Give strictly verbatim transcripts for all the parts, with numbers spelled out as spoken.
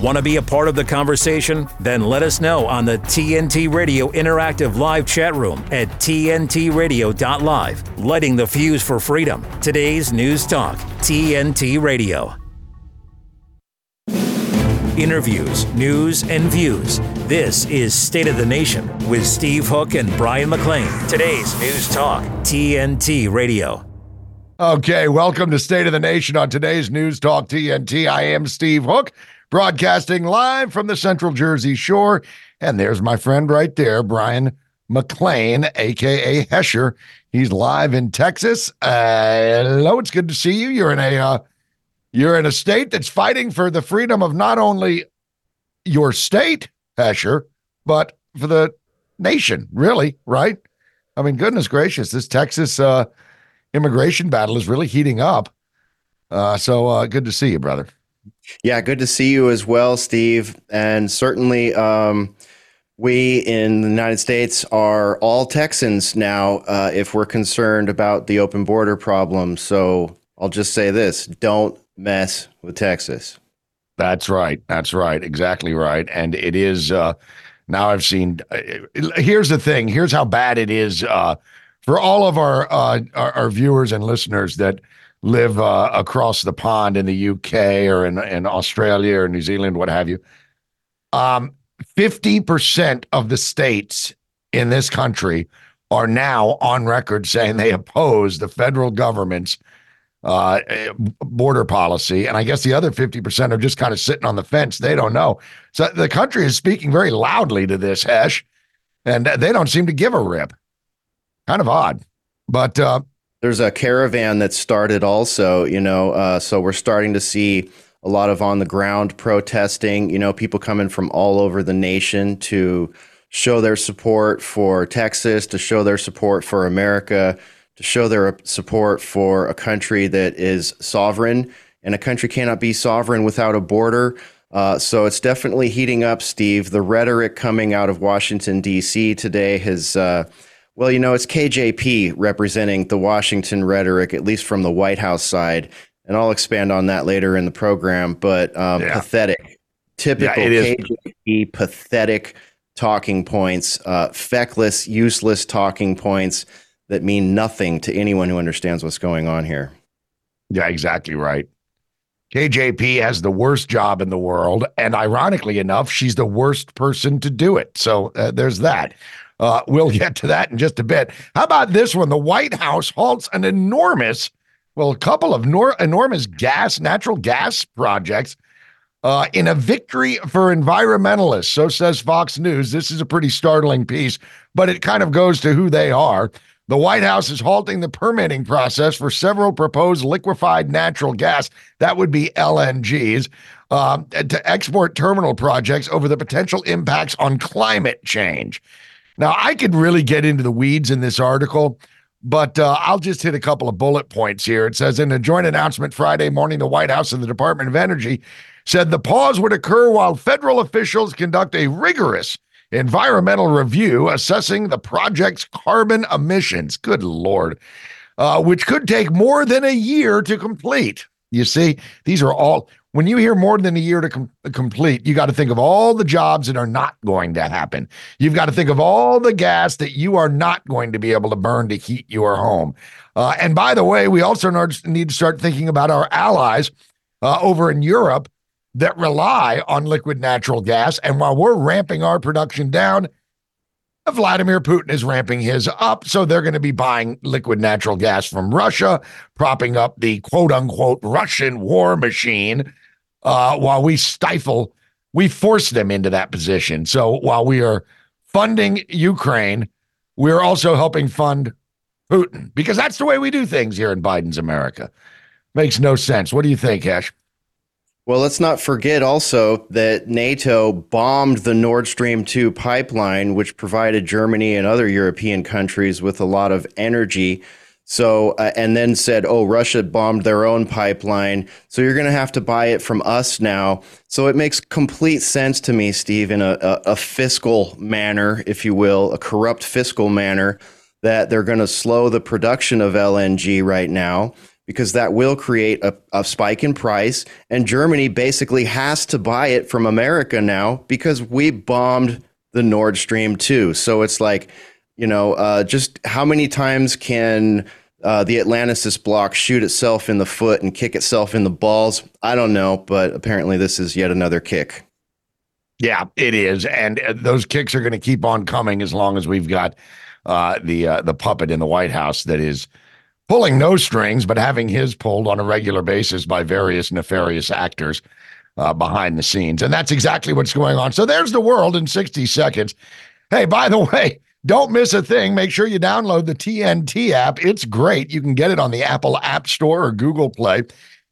Want to be a part of the conversation? Then let us know on the T N T Radio Interactive Live chat room at T N T radio dot live. Lighting the fuse for freedom. Today's News Talk, T N T Radio. Interviews, news, and views. This is State of the Nation with Steve Hook and Brian McLain. Today's News Talk, T N T Radio. Okay, welcome to State of the Nation on today's News Talk T N T. I am Steve Hook, broadcasting live from the Central Jersey Shore. And there's my friend right there, Brian McLain, a k a. Hesher. He's live in Texas. Uh, hello, it's good to see you. You're in a... Uh, You're in a state that's fighting for the freedom of not only your state, Hesher, but for the nation, really, right? I mean, goodness gracious, this Texas uh, immigration battle is really heating up. Uh, so uh, good to see you, brother. Yeah, good to see you as well, Steve. And certainly um, we in the United States are all Texans now uh, if we're concerned about the open border problem. So I'll just say this, don't mess with Texas. That's right. That's right. Exactly right. And it is uh, now I've seen. Uh, here's the thing. Here's how bad it is uh, for all of our, uh, our our viewers and listeners that live uh, across the pond in the U K or in, in Australia or New Zealand, what have you. Um, fifty percent of the states in this country are now on record saying they oppose the federal government's uh border policy, and I guess the other fifty percent are just kind of sitting on the fence. They don't know. So the country is speaking very loudly to this, Hesh, and they don't seem to give a rip. Kind of odd. But uh there's a caravan that started also, you know, uh so we're starting to see a lot of on the ground protesting, you know, people coming from all over the nation to show their support for Texas, to show their support for America, to show their support for a country that is sovereign, and a country cannot be sovereign without a border. Uh, so it's definitely heating up, Steve. The rhetoric coming out of Washington, D C today has, uh, well, you know, it's K J P representing the Washington rhetoric, at least from the White House side. And I'll expand on that later in the program, but um, yeah. Pathetic, typical yeah, K J P, pathetic talking points, uh, feckless, useless talking points that mean nothing to anyone who understands what's going on here. Yeah, exactly right. K J P has the worst job in the world, and ironically enough, she's the worst person to do it. So uh, there's that. Uh, we'll get to that in just a bit. How about this one? The White House halts an enormous, well, a couple of nor- enormous gas, natural gas projects uh, in a victory for environmentalists. So says Fox News. This is a pretty startling piece, but it kind of goes to who they are. The White House is halting the permitting process for several proposed liquefied natural gas, that would be L N Gs, uh, to export terminal projects over the potential impacts on climate change. Now, I could really get into the weeds in this article, but uh, I'll just hit a couple of bullet points here. It says, in a joint announcement Friday morning, the White House and the Department of Energy said the pause would occur while federal officials conduct a rigorous environmental review assessing the project's carbon emissions. Good Lord, uh, which could take more than a year to complete. You see, these are all, when you hear more than a year to com- complete, you got to think of all the jobs that are not going to happen. You've got to think of all the gas that you are not going to be able to burn to heat your home. Uh, and by the way, we also need to start thinking about our allies uh, over in Europe that rely on liquid natural gas. And while we're ramping our production down, Vladimir Putin is ramping his up. So they're going to be buying liquid natural gas from Russia, propping up the quote unquote Russian war machine uh, while we stifle, we force them into that position. So while we are funding Ukraine, we're also helping fund Putin, because that's the way we do things here in Biden's America. Makes no sense. What do you think, Hesh? Well, let's not forget also that NATO bombed the Nord Stream two pipeline, which provided Germany and other European countries with a lot of energy. So uh, and then said, oh, Russia bombed their own pipeline, so you're going to have to buy it from us now. So it makes complete sense to me, Steve, in a, a, a fiscal manner, if you will, a corrupt fiscal manner, that they're going to slow the production of L N G right now, because that will create a, a spike in price. And Germany basically has to buy it from America now because we bombed the Nord Stream two. So it's like, you know, uh, just how many times can uh, the Atlanticist bloc shoot itself in the foot and kick itself in the balls? I don't know, but apparently this is yet another kick. Yeah, it is. And those kicks are going to keep on coming as long as we've got uh, the uh, the puppet in the White House that is pulling no strings, but having his pulled on a regular basis by various nefarious actors uh, behind the scenes. And that's exactly what's going on. So there's the world in sixty seconds. Hey, by the way, don't miss a thing. Make sure you download the T N T app. It's great. You can get it on the Apple App Store or Google Play.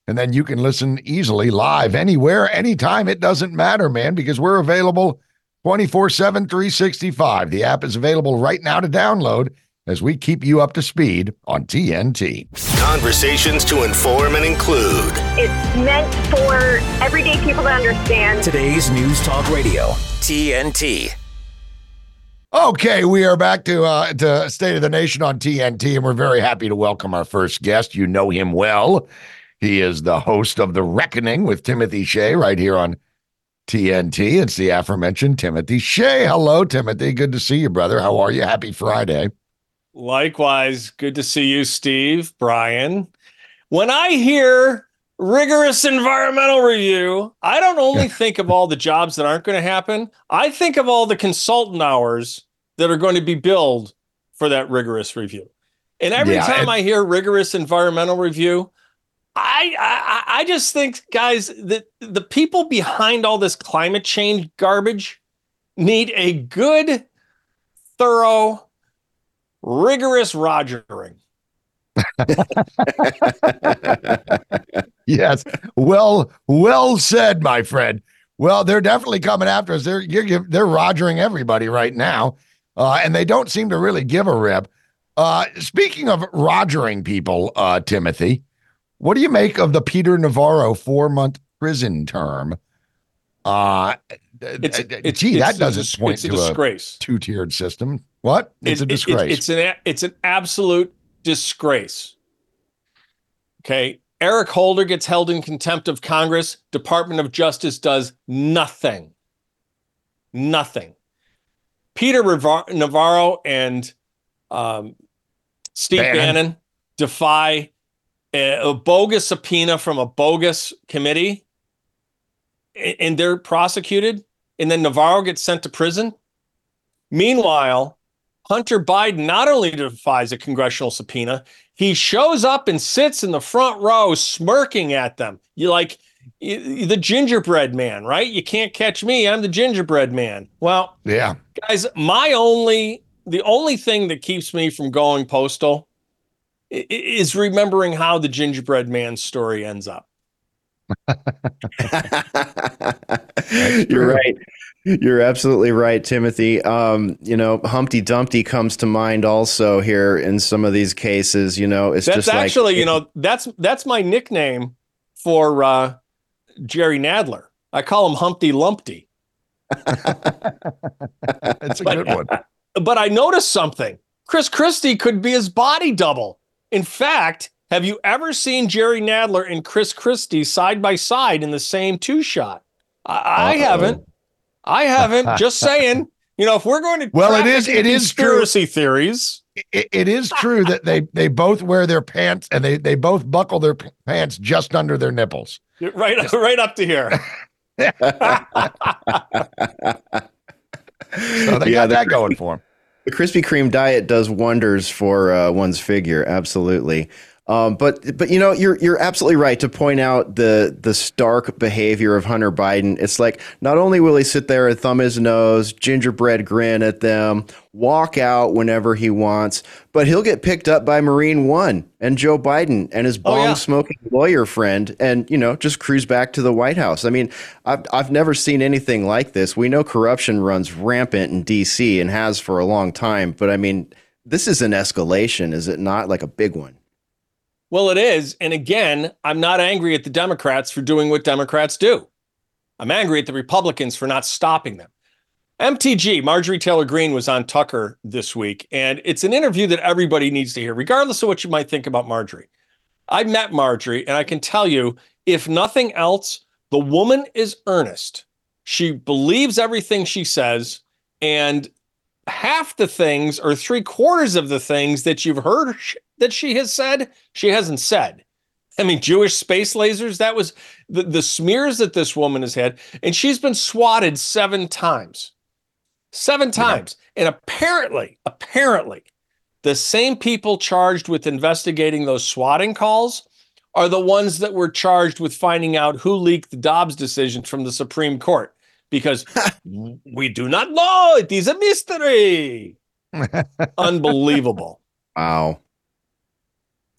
And then you can listen easily live anywhere, anytime. It doesn't matter, man, because we're available twenty-four seven, three sixty-five. The app is available right now to download as we keep you up to speed on T N T. Conversations to inform and include. It's meant for everyday people to understand. Today's News Talk Radio, T N T. Okay, we are back to uh, to State of the Nation on T N T, and we're very happy to welcome our first guest. You know him well. He is the host of The Reckoning with Timothy Shea right here on T N T. It's the aforementioned Timothy Shea. Hello, Timothy. Good to see you, brother. How are you? Happy Friday. Likewise. Good to see you, Steve, Brian. When I hear rigorous environmental review, I don't only think of all the jobs that aren't going to happen. I think of all the consultant hours that are going to be billed for that rigorous review. And every yeah, time it- I hear rigorous environmental review, I, I I just think, guys, that the people behind all this climate change garbage need a good, thorough, rigorous rogering. Yes. Well, well said, my friend. Well, they're definitely coming after us. They're, you're, they're rogering everybody right now, uh, and they don't seem to really give a rip. Uh, speaking of rogering people, uh, Timothy, what do you make of the Peter Navarro four-month prison term? Uh, it's, it's, gee, that it's doesn't a, point it's a to disgrace. A two-tiered system. What? It's it, a disgrace. It, it's, an, it's an absolute disgrace. Okay. Eric Holder gets held in contempt of Congress. Department of Justice does nothing. Nothing. Peter Revar- Navarro and um, Steve Bannon, Bannon defy a bogus subpoena from a bogus committee, and they're prosecuted, and then Navarro gets sent to prison. Meanwhile, Hunter Biden not only defies a congressional subpoena, he shows up and sits in the front row smirking at them. You like the gingerbread man, right? You can't catch me. I'm the gingerbread man. Well, yeah, guys, my only, the only thing that keeps me from going postal is remembering how the gingerbread man's story ends up. You're right. You're absolutely right, Timothy. Um, you know, Humpty Dumpty comes to mind also here in some of these cases. You know, it's that's just actually, like, you know, that's that's my nickname for uh, Jerry Nadler. I call him Humpty Lumpty. That's a but, good one. But I noticed something. Chris Christie could be his body double. In fact, have you ever seen Jerry Nadler and Chris Christie side by side in the same two shot? I, I haven't. I haven't. Just saying. You know, if we're going to well, it is it is conspiracy theories. It, it is true that they they both wear their pants and they they both buckle their pants just under their nipples. Right, just. right up to here. So they yeah, got that going for them. The Krispy Kreme diet does wonders for uh, one's figure, absolutely. Um, but but you know, you're you're absolutely right to point out the the stark behavior of Hunter Biden. It's like not only will he sit there and thumb his nose, gingerbread grin at them, walk out whenever he wants, but he'll get picked up by Marine One and Joe Biden and his bong smoking oh, yeah. lawyer friend, and you know, just cruise back to the White House. I mean, I've I've never seen anything like this. We know corruption runs rampant in D C and has for a long time, but I mean, this is an escalation, is it not? Like a big one. Well, it is. And again, I'm not angry at the Democrats for doing what Democrats do. I'm angry at the Republicans for not stopping them. M T G, Marjorie Taylor Greene, was on Tucker this week, and it's an interview that everybody needs to hear, regardless of what you might think about Marjorie. I met Marjorie, and I can tell you, if nothing else, the woman is earnest. She believes everything she says, and half the things or three quarters of the things that you've heard sh- that she has said, she hasn't said. I mean, Jewish space lasers, that was the, the smears that this woman has had. And she's been swatted seven times, seven times. Yeah. And apparently, apparently, the same people charged with investigating those swatting calls are the ones that were charged with finding out who leaked the Dobbs decision from the Supreme Court. Because we do not know. It is a mystery. Unbelievable. Wow.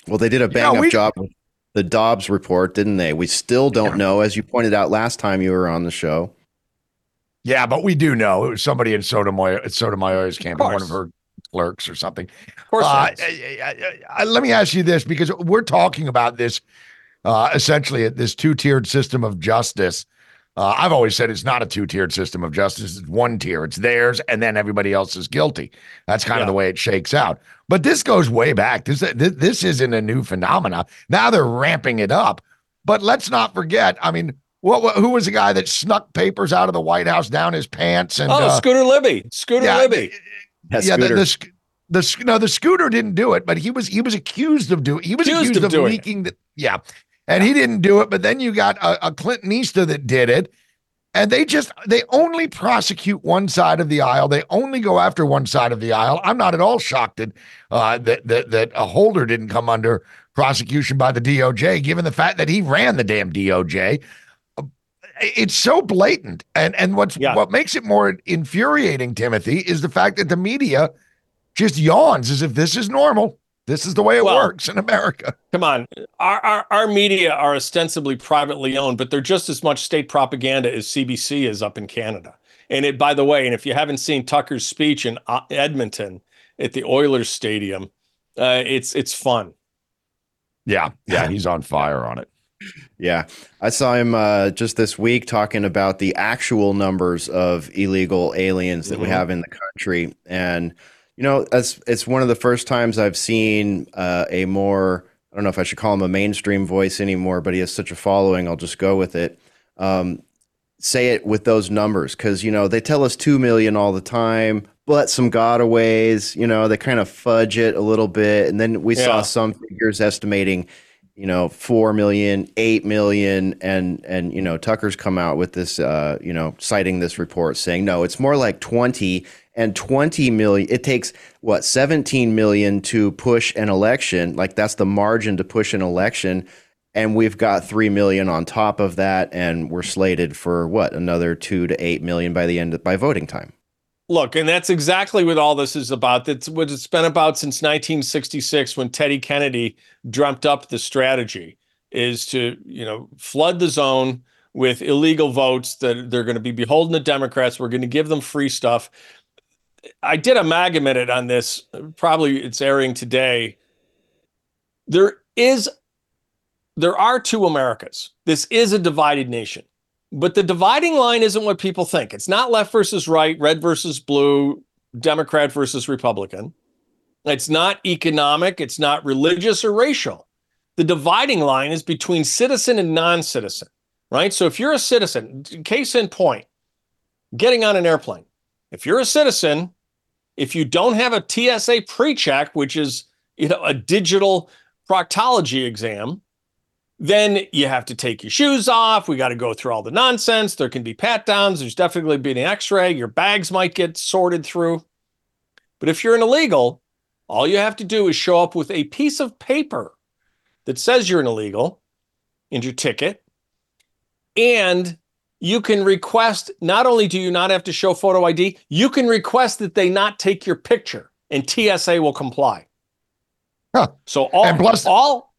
Well, they did a bang-up yeah, we- job with the Dobbs report, didn't they? We still don't yeah. know, as you pointed out last time you were on the show. Yeah, but we do know. It was somebody in Sotomayor, Sotomayor's camp, one of her clerks or something. Of course. Uh, I, I, I, I, let me ask you this, because we're talking about this, uh, essentially, this two-tiered system of justice. Uh, I've always said it's not a two-tiered system of justice. It's one tier. It's theirs, and then everybody else is guilty. That's kind yeah. of the way it shakes out. But this goes way back. This, this this isn't a new phenomena. Now they're ramping it up. But let's not forget, I mean, what, what who was the guy that snuck papers out of the White House down his pants? And, oh, uh, Scooter Libby. Scooter yeah, Libby. Yeah, yeah Scooter. The, the, the, no, the Scooter didn't do it, but he was he was accused of doing it. He was accused, accused of, of leaking the, yeah. And he didn't do it, but then you got a, a Clintonista that did it, and they just, they only prosecute one side of the aisle. They only go after one side of the aisle. I'm not at all shocked that uh, that, that that a Holder didn't come under prosecution by the D O J, given the fact that he ran the damn D O J. It's so blatant, and and what's yeah. what makes it more infuriating, Timothy, is the fact that the media just yawns as if this is normal. This is the way it well, works in America. Come on. Our, our our media are ostensibly privately owned, but they're just as much state propaganda as C B C is up in Canada. And it, by the way, and if you haven't seen Tucker's speech in Edmonton at the Oilers Stadium, uh, it's it's fun. Yeah. Yeah. He's on fire on it. Yeah. I saw him uh, just this week talking about the actual numbers of illegal aliens that mm-hmm. we have in the country. And you know, as it's one of the first times I've seen uh, a more, I don't know if I should call him a mainstream voice anymore, but he has such a following, I'll just go with it. Um, say it with those numbers, because, you know, they tell us two million all the time, but some gotaways, you know, they kind of fudge it a little bit. And then we yeah. saw some figures estimating, you know, four million, eight million. And, and you know, Tucker's come out with this, uh, you know, citing this report saying, no, it's more like twenty. And twenty million, it takes, what, seventeen million to push an election. Like, that's the margin to push an election. And we've got three million on top of that. And we're slated for, what, another two to eight million by the end of, by voting time. Look, and that's exactly what all this is about. That's what it's been about since nineteen sixty-six, when Teddy Kennedy dreamt up the strategy, is to, you know, flood the zone with illegal votes that they're going to be beholden to Democrats. We're going to give them free stuff. I did a MAGA minute on this. Probably it's airing today. There is, there are two Americas. This is a divided nation, but the dividing line isn't what people think. It's not left versus right, red versus blue, Democrat versus Republican. It's not economic. It's not religious or racial. The dividing line is between citizen and non-citizen, right? So if you're a citizen, case in point, getting on an airplane. If you're a citizen, if you don't have a T S A pre-check, which is, you know, a digital proctology exam, then you have to take your shoes off. We got to go through all the nonsense. There can be pat-downs. There's definitely be an x-ray. Your bags might get sorted through. But if you're an illegal, all you have to do is show up with a piece of paper that says you're an illegal and your ticket, and you can request, not only do you not have to show photo I D, you can request that they not take your picture, and T S A will comply. Huh. So all, plus, all,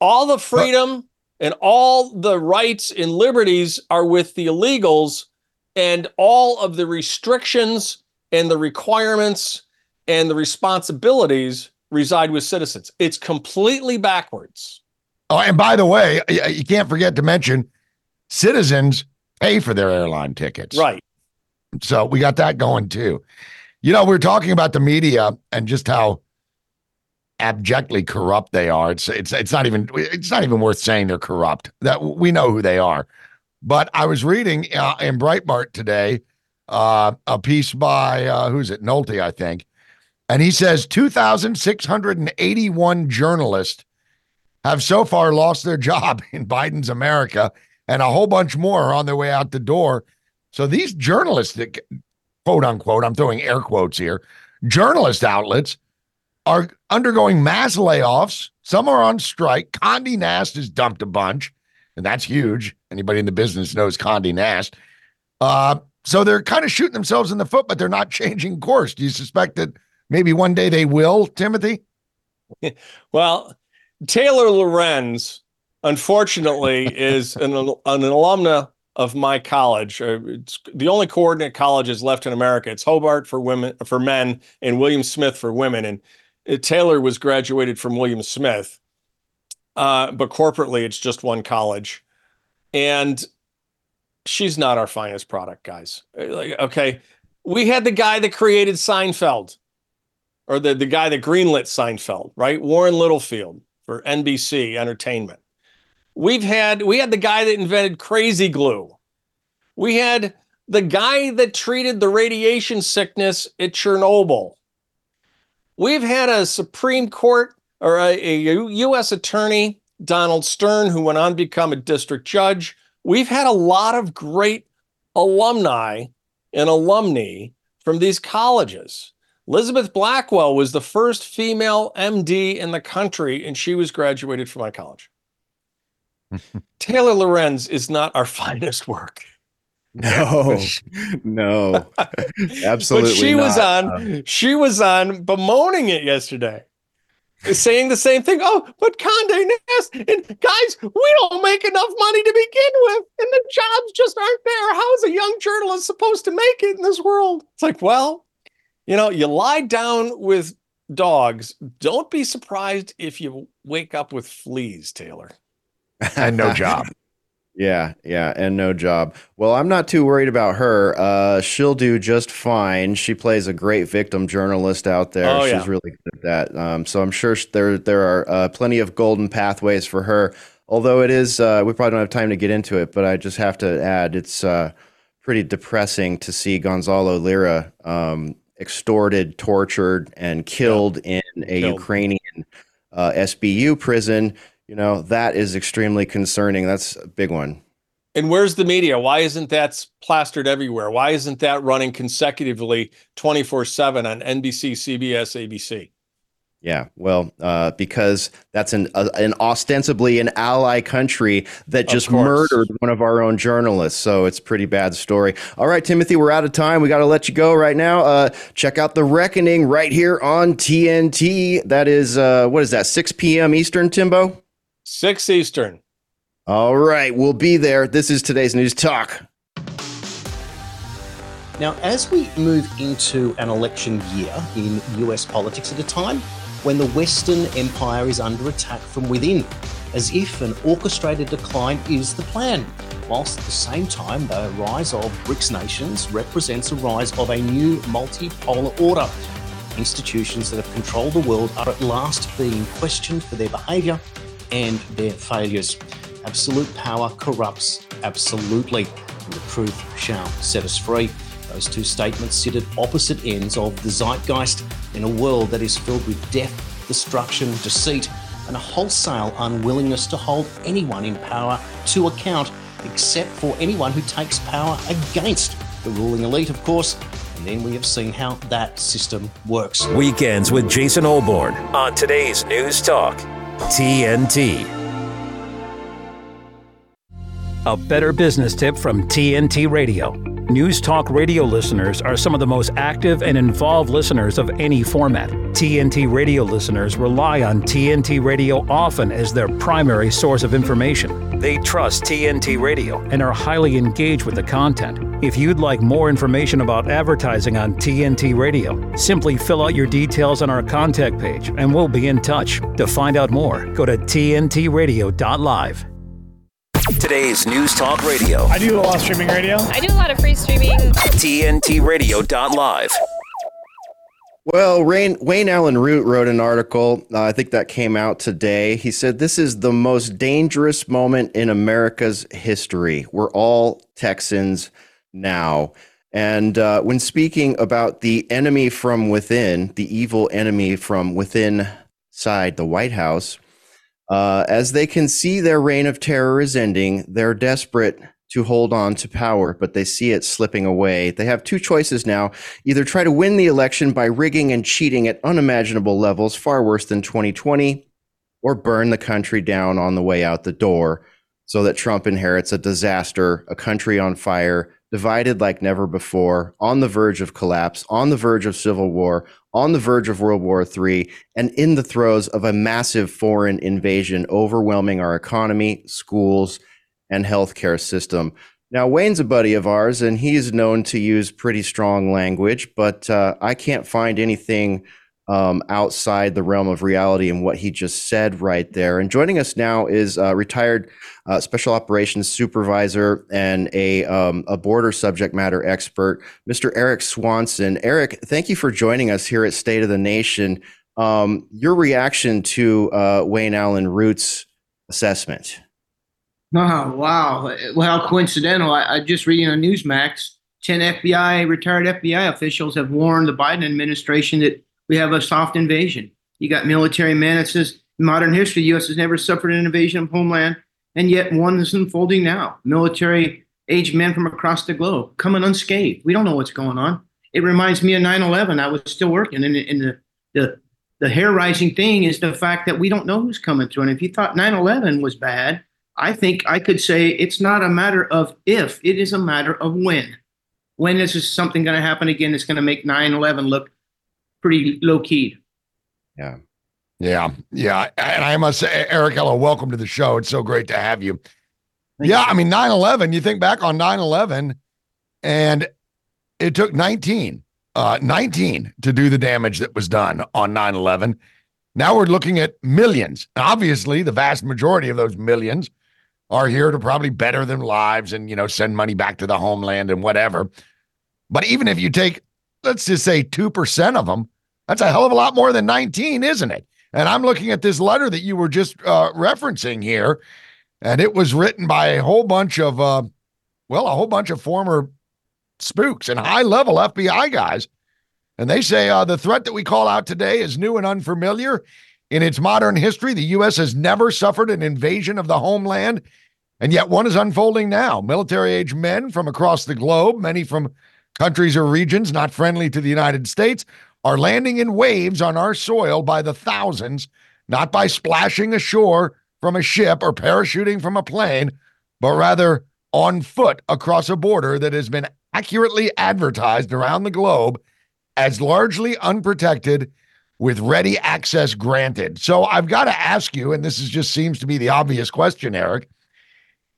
all the freedom huh. and all the rights and liberties are with the illegals, and all of the restrictions and the requirements and the responsibilities reside with citizens. It's completely backwards. Oh, and by the way, you can't forget to mention citizens pay for their airline tickets. Right. So we got that going too. You know, we're talking about the media and just how abjectly corrupt they are. It's it's it's not even it's not even worth saying they're corrupt. That we know who they are. But I was reading uh, in Breitbart today uh, a piece by uh, who's it Nolte, I think, and he says two thousand six hundred eighty-one journalists have so far lost their job in Biden's America, and a whole bunch more are on their way out the door. So these journalists that, quote unquote, I'm throwing air quotes here, journalist outlets are undergoing mass layoffs. Some are on strike. Condé Nast has dumped a bunch, and that's huge. Anybody in the business knows Condé Nast. Uh, so they're kind of shooting themselves in the foot, but they're not changing course. Do you suspect that maybe one day they will, Timothy? Well, Taylor Lorenz, unfortunately, is an, an alumna of my college. It's the only coordinate colleges left in America. It's Hobart for women, for men, and William Smith for women. And Taylor was graduated from William Smith, uh, but corporately, it's just one college. And she's not our finest product, guys. Like, okay, we had the guy that created Seinfeld, or the, the guy that greenlit Seinfeld, right? Warren Littlefield for N B C Entertainment. We've had, we had the guy that invented crazy glue. We had the guy that treated the radiation sickness at Chernobyl. We've had a Supreme Court or a, a U S attorney, Donald Stern, who went on to become a district judge. We've had a lot of great alumni and alumni from these colleges. Elizabeth Blackwell was the first female M D in the country, and she was graduated from my college. Taylor Lorenz is not our finest work. No, no, absolutely. But she not. was on, she was on bemoaning it yesterday, saying the same thing. Oh, but Condé Nast, and guys, we don't make enough money to begin with, and the jobs just aren't there. How is a young journalist supposed to make it in this world? It's like, well, you know, you lie down with dogs. Don't be surprised if you wake up with fleas, Taylor. And no job. Yeah, yeah, and no job. Well, I'm not too worried about her. Uh, she'll do just fine. She plays a great victim journalist out there. Oh, yeah. She's really good at that. Um, so I'm sure there there are uh, plenty of golden pathways for her. Although it is, uh, we probably don't have time to get into it, but I just have to add, it's uh, pretty depressing to see Gonzalo Lira um, extorted, tortured, and killed yeah. in a killed. Ukrainian uh, S B U prison. You know, that is extremely concerning. That's a big one. And where's the media? Why isn't that plastered everywhere? Why isn't that running consecutively twenty-four seven on N B C, C B S, A B C? Yeah, well, uh, because that's an uh, an ostensibly an ally country that just murdered one of our own journalists. So it's a pretty bad story. All right, Timothy, we're out of time. We got to let you go right now. Uh, check out The Reckoning right here on T N T. That is, uh, what is that, six p.m. Eastern, Timbo? six Eastern. All right, we'll be there. This is today's News Talk. Now, as we move into an election year in U S politics at a time when the Western Empire is under attack from within, as if an orchestrated decline is the plan, whilst at the same time the rise of BRICS nations represents a rise of a new multipolar order. Institutions that have controlled the world are at last being questioned for their behaviour and their failures. Absolute power corrupts absolutely, and the truth shall set us free. Those two statements sit at opposite ends of the zeitgeist in a world that is filled with death, destruction, deceit, and a wholesale unwillingness to hold anyone in power to account, except for anyone who takes power against the ruling elite, of course. And then we have seen how that system works. Weekends with Jason Olborn on today's News Talk. T N T. A better business tip from T N T Radio. News Talk Radio listeners are some of the most active and involved listeners of any format. T N T Radio listeners rely on T N T Radio often as their primary source of information. They trust T N T Radio and are highly engaged with the content. If you'd like more information about advertising on T N T Radio, simply fill out your details on our contact page and we'll be in touch. To find out more, go to T N T radio dot live. Today's News Talk Radio. I do a lot of streaming radio. I do a lot of free streaming. T N T radio dot live. Well, Rain, Wayne Allen Root wrote an article, uh, I think that came out today. He said, this is the most dangerous moment in America's history. We're all Texans now. And uh, when speaking about the enemy from within, the evil enemy from within side the White House, uh, as they can see their reign of terror is ending, they're desperate to hold on to power, but they see it slipping away. They have two choices now. Either try to win the election by rigging and cheating at unimaginable levels, far worse than twenty twenty, or burn the country down on the way out the door so that Trump inherits a disaster, a country on fire, divided like never before, on the verge of collapse, on the verge of civil war, on the verge of World War Three, and in the throes of a massive foreign invasion overwhelming our economy, schools, and healthcare system. Now, Wayne's a buddy of ours, and he's known to use pretty strong language, but uh, I can't find anything um, outside the realm of reality in what he just said right there. And joining us now is a retired uh, Special Operations Supervisor and a, um, a border subject matter expert, Mister Eric Swanson. Eric, thank you for joining us here at State of the Nation. Um, your reaction to uh, Wayne Allen Root's assessment? Oh, wow. Well, how coincidental. I, I just reading on Newsmax, ten F B I, retired F B I officials have warned the Biden administration that we have a soft invasion. You got military men. It says in modern history, the U S has never suffered an invasion of homeland, and yet one is unfolding now. Military-aged men from across the globe coming unscathed. We don't know what's going on. It reminds me of nine eleven. I was still working, and, and the, the, the hair-rising thing is the fact that we don't know who's coming through. And if you thought nine eleven was bad, I think I could say it's not a matter of if, it is a matter of when. When is this something going to happen again that's going to make nine eleven look pretty low-key? Yeah. Yeah. Yeah. And I must say, Eric, hello, welcome to the show. It's so great to have you. Thank yeah. You. I mean, nine eleven, you think back on nine eleven, and it took nineteen, uh, nineteen to do the damage that was done on nine eleven. Now we're looking at millions. Obviously, the vast majority of those millions are here to probably better their lives and, you know, send money back to the homeland and whatever. But even if you take, let's just say two percent of them, that's a hell of a lot more than nineteen, isn't it? And I'm looking at this letter that you were just uh, referencing here, and it was written by a whole bunch of, uh, well, a whole bunch of former spooks and high-level F B I guys. And they say uh, the threat that we call out today is new and unfamiliar. In its modern history, the U S has never suffered an invasion of the homeland, and yet one is unfolding now. Military-aged men from across the globe, many from countries or regions not friendly to the United States, are landing in waves on our soil by the thousands, not by splashing ashore from a ship or parachuting from a plane, but rather on foot across a border that has been accurately advertised around the globe as largely unprotected, with ready access granted. So I've got to ask you, and this is just seems to be the obvious question, Eric,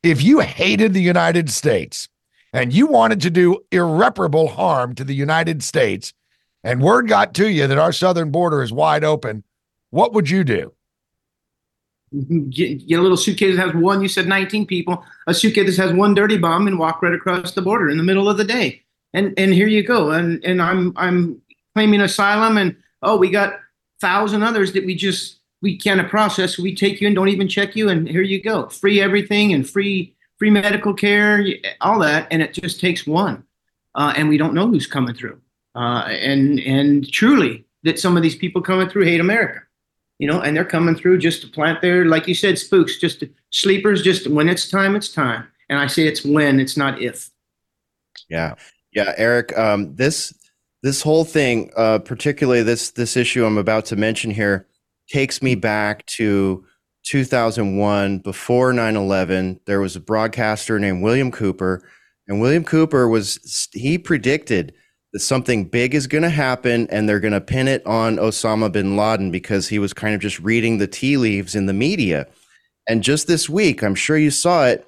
if you hated the United States and you wanted to do irreparable harm to the United States, and word got to you that our southern border is wide open, what would you do? Get, get a little suitcase that has one, you said nineteen people, a suitcase that has one dirty bomb, and walk right across the border in the middle of the day. And and here you go. And and I'm I'm claiming asylum, and oh, we got a thousand others that we just, we can't process. We take you and don't even check you. And here you go. Free everything and free, free medical care, all that. And it just takes one. Uh, and we don't know who's coming through. Uh, and, and truly that some of these people coming through hate America, you know, and they're coming through just to plant their, like you said, spooks, just to, sleepers, just when it's time, it's time. And I say, it's when, it's not if. Yeah. Yeah. Eric, um, this, This whole thing, uh, particularly this this issue I'm about to mention here, takes me back to two thousand one, before nine eleven. There was a broadcaster named William Cooper, and William Cooper was he predicted that something big is going to happen, and they're going to pin it on Osama bin Laden, because he was kind of just reading the tea leaves in the media. And just this week, I'm sure you saw it.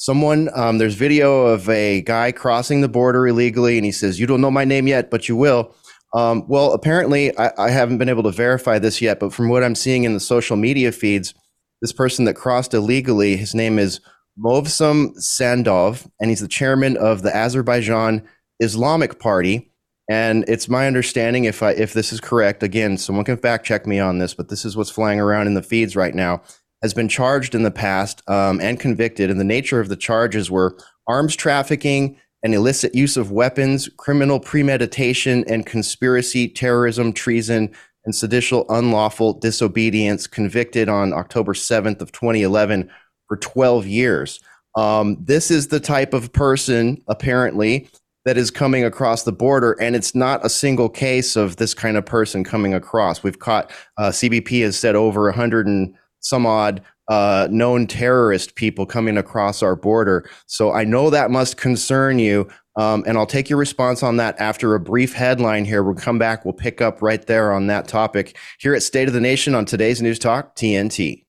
Someone, um, there's video of a guy crossing the border illegally, and he says, you don't know my name yet, but you will. Um, well, apparently, I, I haven't been able to verify this yet, but from what I'm seeing in the social media feeds, this person that crossed illegally, his name is Movsem Sandov, and he's the chairman of the Azerbaijan Islamic Party. And it's my understanding, if I, if this is correct, again, someone can fact check me on this, but this is what's flying around in the feeds right now, has been charged in the past um, and convicted. And the nature of the charges were arms trafficking and illicit use of weapons, criminal premeditation and conspiracy, terrorism, treason, and seditious unlawful disobedience, convicted on October seventh of twenty eleven for twelve years. Um, this is the type of person, apparently, that is coming across the border, and it's not a single case of this kind of person coming across. We've caught, uh, C B P has said over a hundred and some odd uh, known terrorist people coming across our border. So I know that must concern you, um, and I'll take your response on that after a brief headline here. We'll come back. We'll pick up right there on that topic here at State of the Nation on today's News Talk T N T.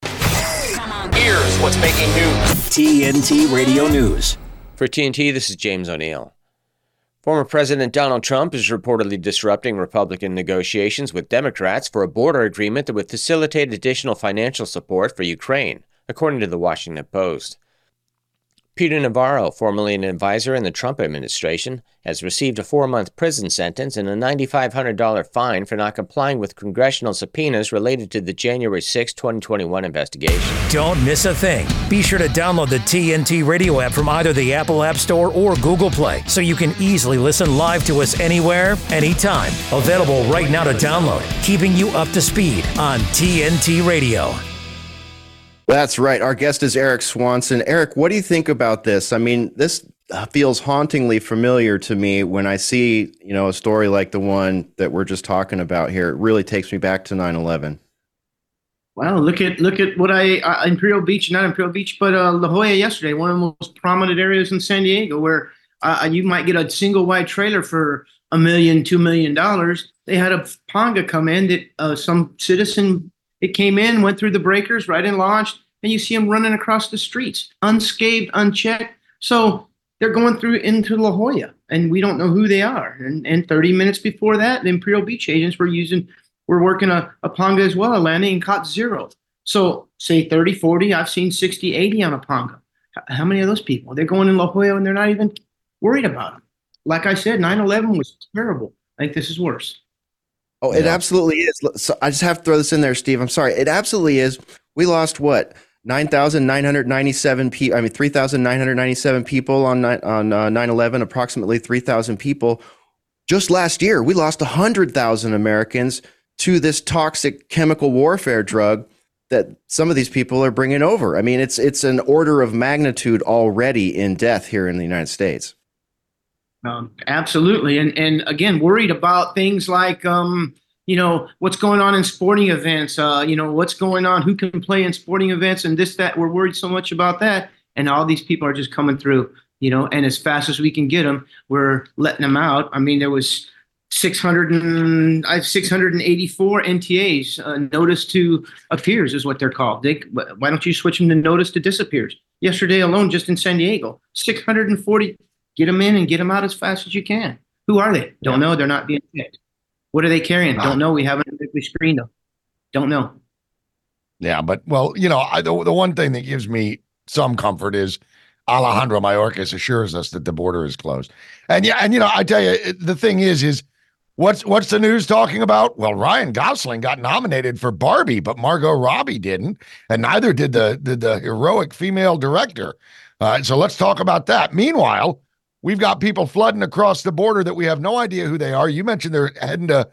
Here's what's making news. T N T Radio News. For T N T, this is James O'Neill. Former President Donald Trump is reportedly disrupting Republican negotiations with Democrats for a border agreement that would facilitate additional financial support for Ukraine, according to the Washington Post. Peter Navarro, formerly an advisor in the Trump administration, has received a four-month prison sentence and a nine thousand five hundred dollars fine for not complying with congressional subpoenas related to the January sixth, twenty twenty-one investigation. Don't miss a thing. Be sure to download the T N T Radio app from either the Apple App Store or Google Play so you can easily listen live to us anywhere, anytime. Available right now to download, keeping you up to speed on T N T Radio. That's right. Our guest is Eric Swanson. Eric, what do you think about this? I mean, this feels hauntingly familiar to me when I see, you know, a story like the one that we're just talking about here. It really takes me back to nine eleven. Wow. Look at look at what I uh, Imperial Beach, not Imperial Beach, but uh, La Jolla yesterday, one of the most prominent areas in San Diego where uh, you might get a single wide trailer for a million, two million dollars. They had a panga come in that uh, some citizen. It came in, went through the breakers, right and launched, and you see them running across the streets, unscathed, unchecked. So they're going through into La Jolla, and we don't know who they are. And, and thirty minutes before that, the Imperial Beach agents were using, were working a, a panga as well, a landing, and caught zero. So say thirty, forty, I've seen sixty, eighty on a panga. How many of those people? They're going in La Jolla, and they're not even worried about them. Like I said, nine eleven was terrible. I think this is worse. Oh, it absolutely is. So I just have to throw this in there, Steve. I'm sorry. It absolutely is. We lost what? nine thousand nine hundred ninety-seven people. I mean, three thousand nine hundred ninety-seven people on on uh, nine eleven, approximately three thousand people. Just last year, we lost one hundred thousand Americans to this toxic chemical warfare drug that some of these people are bringing over. I mean, it's it's an order of magnitude already in death here in the United States. Um, absolutely. And and again, worried about things like, um, you know, what's going on in sporting events, uh, you know, what's going on, who can play in sporting events and this, that. We're worried so much about that. And all these people are just coming through, you know, and as fast as we can get them, we're letting them out. I mean, there was six hundred and, I have six hundred eighty-four N T As, uh, notice to appears is what they're called. They, why don't you switch them to notice to disappears? Yesterday alone, just in San Diego, six hundred forty. Get them in and get them out as fast as you can. Who are they? Don't know. They're not being checked. What are they carrying? Don't know. We haven't we screened them. Don't know. Yeah, but, well, you know, I, the, the one thing that gives me some comfort is Alejandro Mayorkas assures us that the border is closed. And, yeah, and you know, I tell you, the thing is, is what's what's the news talking about? Well, Ryan Gosling got nominated for Barbie, but Margot Robbie didn't, and neither did the, the, the heroic female director. Uh, so let's talk about that. Meanwhile, we've got people flooding across the border that we have no idea who they are. You mentioned they're heading to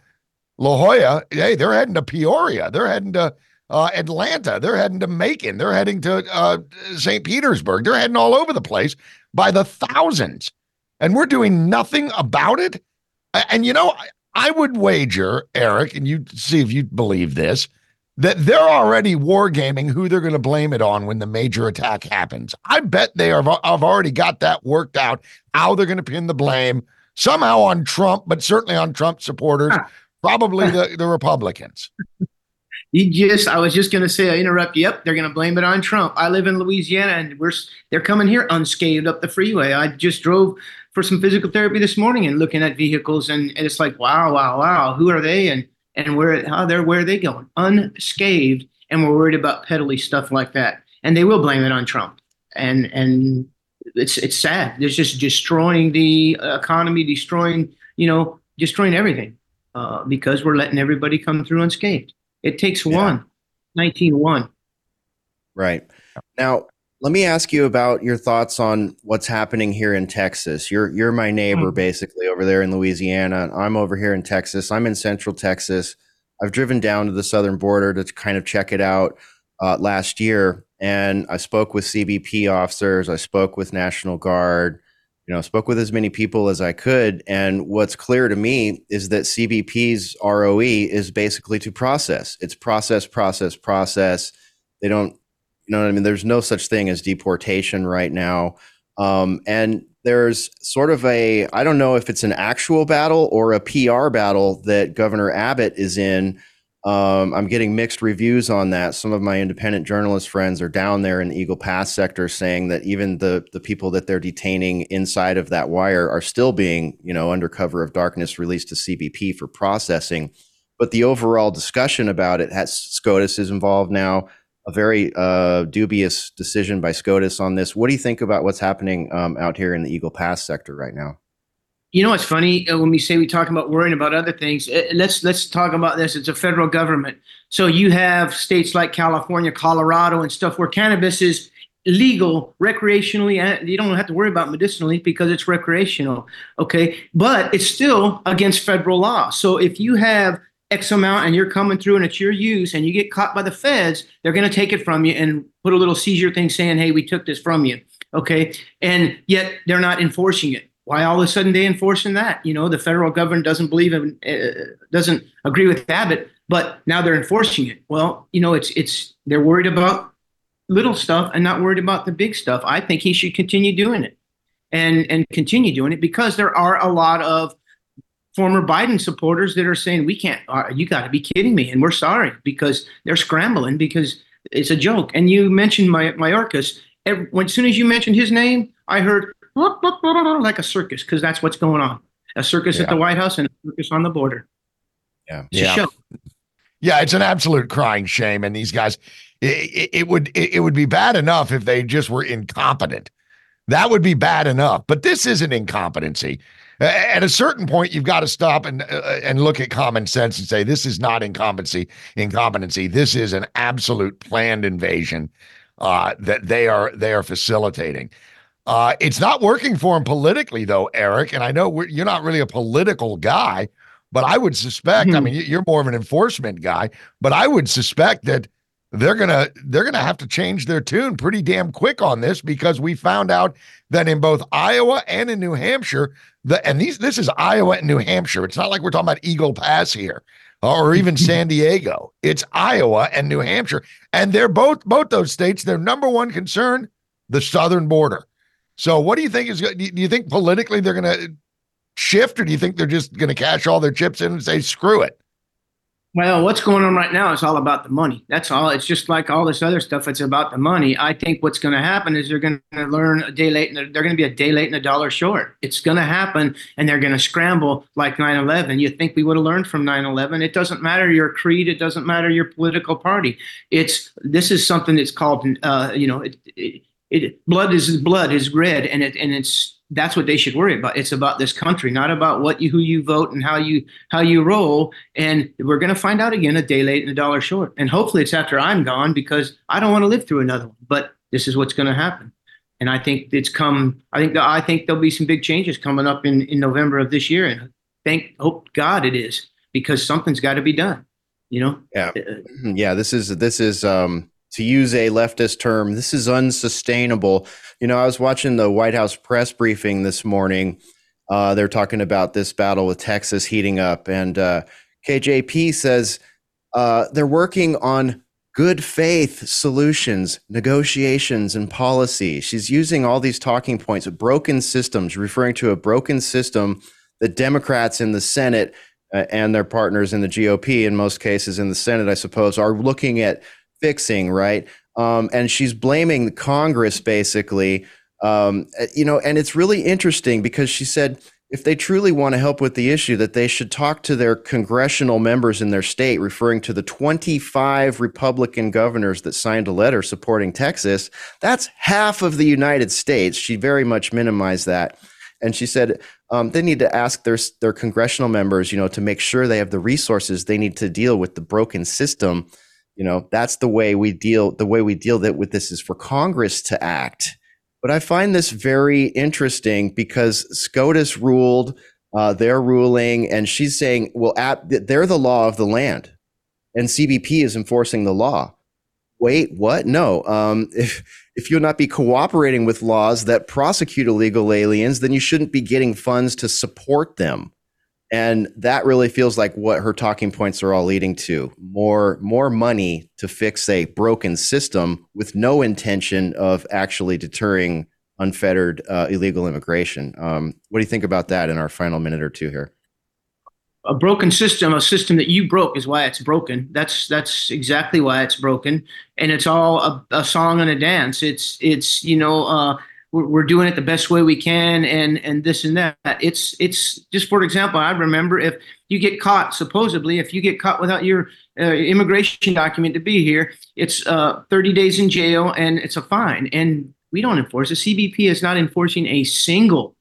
La Jolla. Hey, they're heading to Peoria. They're heading to uh, Atlanta. They're heading to Macon. They're heading to uh, Saint Petersburg. They're heading all over the place by the thousands. And we're doing nothing about it. And, you know, I would wager, Eric, and you see if you believe this, that they're already wargaming who they're going to blame it on when the major attack happens. I bet they have I've already got that worked out, how they're going to pin the blame, somehow on Trump, but certainly on Trump supporters, probably the, the Republicans. You just, I was just going to say, I interrupt. Yep, they're going to blame it on Trump. I live in Louisiana, and we're they're coming here unscathed up the freeway. I just drove for some physical therapy this morning and looking at vehicles, and, and it's like, wow, wow, wow, who are they? And And where how they're where are they going? Unscathed, and we're worried about peddly stuff like that. And they will blame it on Trump. And and it's it's sad. It's just destroying the economy, destroying, you know, destroying everything uh, because we're letting everybody come through unscathed. It takes yeah. one, nineteen one. Right. Now, let me ask you about your thoughts on what's happening here in Texas. You're you're my neighbor, basically, over there in Louisiana. I'm over here in Texas. I'm in Central Texas. I've driven down to the southern border to kind of check it out uh, last year. And I spoke with C B P officers. I spoke with National Guard. You know, I spoke with as many people as I could. And what's clear to me is that C B P's R O E is basically to process. It's process, process, process. They don't, you know what I mean? There's no such thing as deportation right now. Um, and there's sort of a, I don't know if it's an actual battle or a P R battle that Governor Abbott is in. Um, I'm getting mixed reviews on that. Some of my independent journalist friends are down there in the Eagle Pass sector saying that even the the people that they're detaining inside of that wire are still being, you know, under cover of darkness released to C B P for processing. But the overall discussion about it has SCOTUS is involved now. A very uh, dubious decision by SCOTUS on this. What do you think about what's happening um, out here in the Eagle Pass sector right now? You know, it's funny when we say we talk about worrying about other things. Let's let's talk about this. It's a federal government. So you have states like California, Colorado, and stuff where cannabis is legal recreationally. You don't have to worry about medicinally because it's recreational. Okay. But it's still against federal law. So if you have X amount and you're coming through and it's your use and you get caught by the feds, they're going to take it from you and put a little seizure thing saying, hey, we took this from you. Okay. And yet they're not enforcing it. Why all of a sudden they enforcing that? You know, the federal government doesn't believe in, uh, doesn't agree with Abbott, but now they're enforcing it. Well, you know, it's, it's, they're worried about little stuff and not worried about the big stuff. I think he should continue doing it and, and continue doing it because there are a lot of former Biden supporters that are saying, we can't, uh, you got to be kidding me. And we're sorry because they're scrambling because it's a joke. And you mentioned my, Mayorkas. Every, when, as soon as you mentioned his name, I heard blah, blah, blah, blah, like a circus because that's what's going on. A circus yeah. at the White House and a circus on the border. Yeah. It's yeah. a show. Yeah. It's an absolute crying shame. And these guys, it, it would, it, it would be bad enough if they just were incompetent. That would be bad enough, but this isn't incompetency. At a certain point, you've got to stop and uh, and look at common sense and say, this is not incompetency. Incompetency. This is an absolute planned invasion uh, that they are they are facilitating. Uh, it's not working for them politically, though, Eric. And I know we're, you're not really a political guy, but I would suspect. Mm-hmm. I mean, you're more of an enforcement guy, but I would suspect that they're gonna they're gonna have to change their tune pretty damn quick on this because we found out that in both Iowa and in New Hampshire. The, and these, this is Iowa and New Hampshire. It's not like we're talking about Eagle Pass here or even San Diego. It's Iowa and New Hampshire. And they're both, both those states, their number one concern, the southern border. So what do you think is, do you think politically they're going to shift or do you think they're just going to cash all their chips in and say, screw it? Well, what's going on right now is all about the money. That's all. It's just like all this other stuff. It's about the money. I think what's going to happen is they're going to learn a day late. And they're going to be a day late and a dollar short. It's going to happen, and they're going to scramble like nine eleven. You think we would have learned from nine eleven? It doesn't matter your creed. It doesn't matter your political party. It's this is something that's called, uh, you know, it, it, it, blood is blood is red, and it and it's. That's what they should worry about. It's about this country, not about what you, who you vote and how you how you roll. And we're going to find out again a day late and a dollar short. And hopefully it's after I'm gone because I don't want to live through another one. But this is what's going to happen. And I think it's come. I think I think there'll be some big changes coming up in, in November of this year. And thank hope God it is because something's got to be done. You know. Yeah. Yeah. This is this is. Um... To use a leftist term, this is unsustainable. You know, I was watching the White House press briefing this morning. Uh, they're talking about this battle with Texas heating up. And uh, K J P says uh, they're working on good faith solutions, negotiations, and policy. She's using all these talking points of broken systems, referring to a broken system that Democrats in the Senate uh, and their partners in the G O P, in most cases in the Senate, I suppose, are looking at fixing, right? Um, and she's blaming Congress, basically. Um, you know, and it's really interesting because she said if they truly want to help with the issue, that they should talk to their congressional members in their state, referring to the twenty-five Republican governors that signed a letter supporting Texas. That's half of the United States. She very much minimized that. And she said Um, they need to ask their their congressional members, you know, to make sure they have the resources they need to deal with the broken system. You know, that's the way we deal. The way we deal that with this is for Congress to act. But I find this very interesting because SCOTUS ruled uh, their ruling, and she's saying, well, at, they're the law of the land, and C B P is enforcing the law. Wait, what? No. Um, if if you'll not be cooperating with laws that prosecute illegal aliens, then you shouldn't be getting funds to support them. And that really feels like what her talking points are all leading to. More more money to fix a broken system with no intention of actually deterring unfettered uh, illegal immigration. Um, what do you think about that in our final minute or two here? A broken system, a system that you broke is why it's broken. That's that's exactly why it's broken. And it's all a, a song and a dance. It's, it's you know, uh, we're, we're doing it the best way we can and and this and that. It's it's just, for example, I remember if you get caught, supposedly, if you get caught without your uh, immigration document to be here, it's uh, thirty days in jail and it's a fine. And we don't enforce it. C B P is not enforcing a single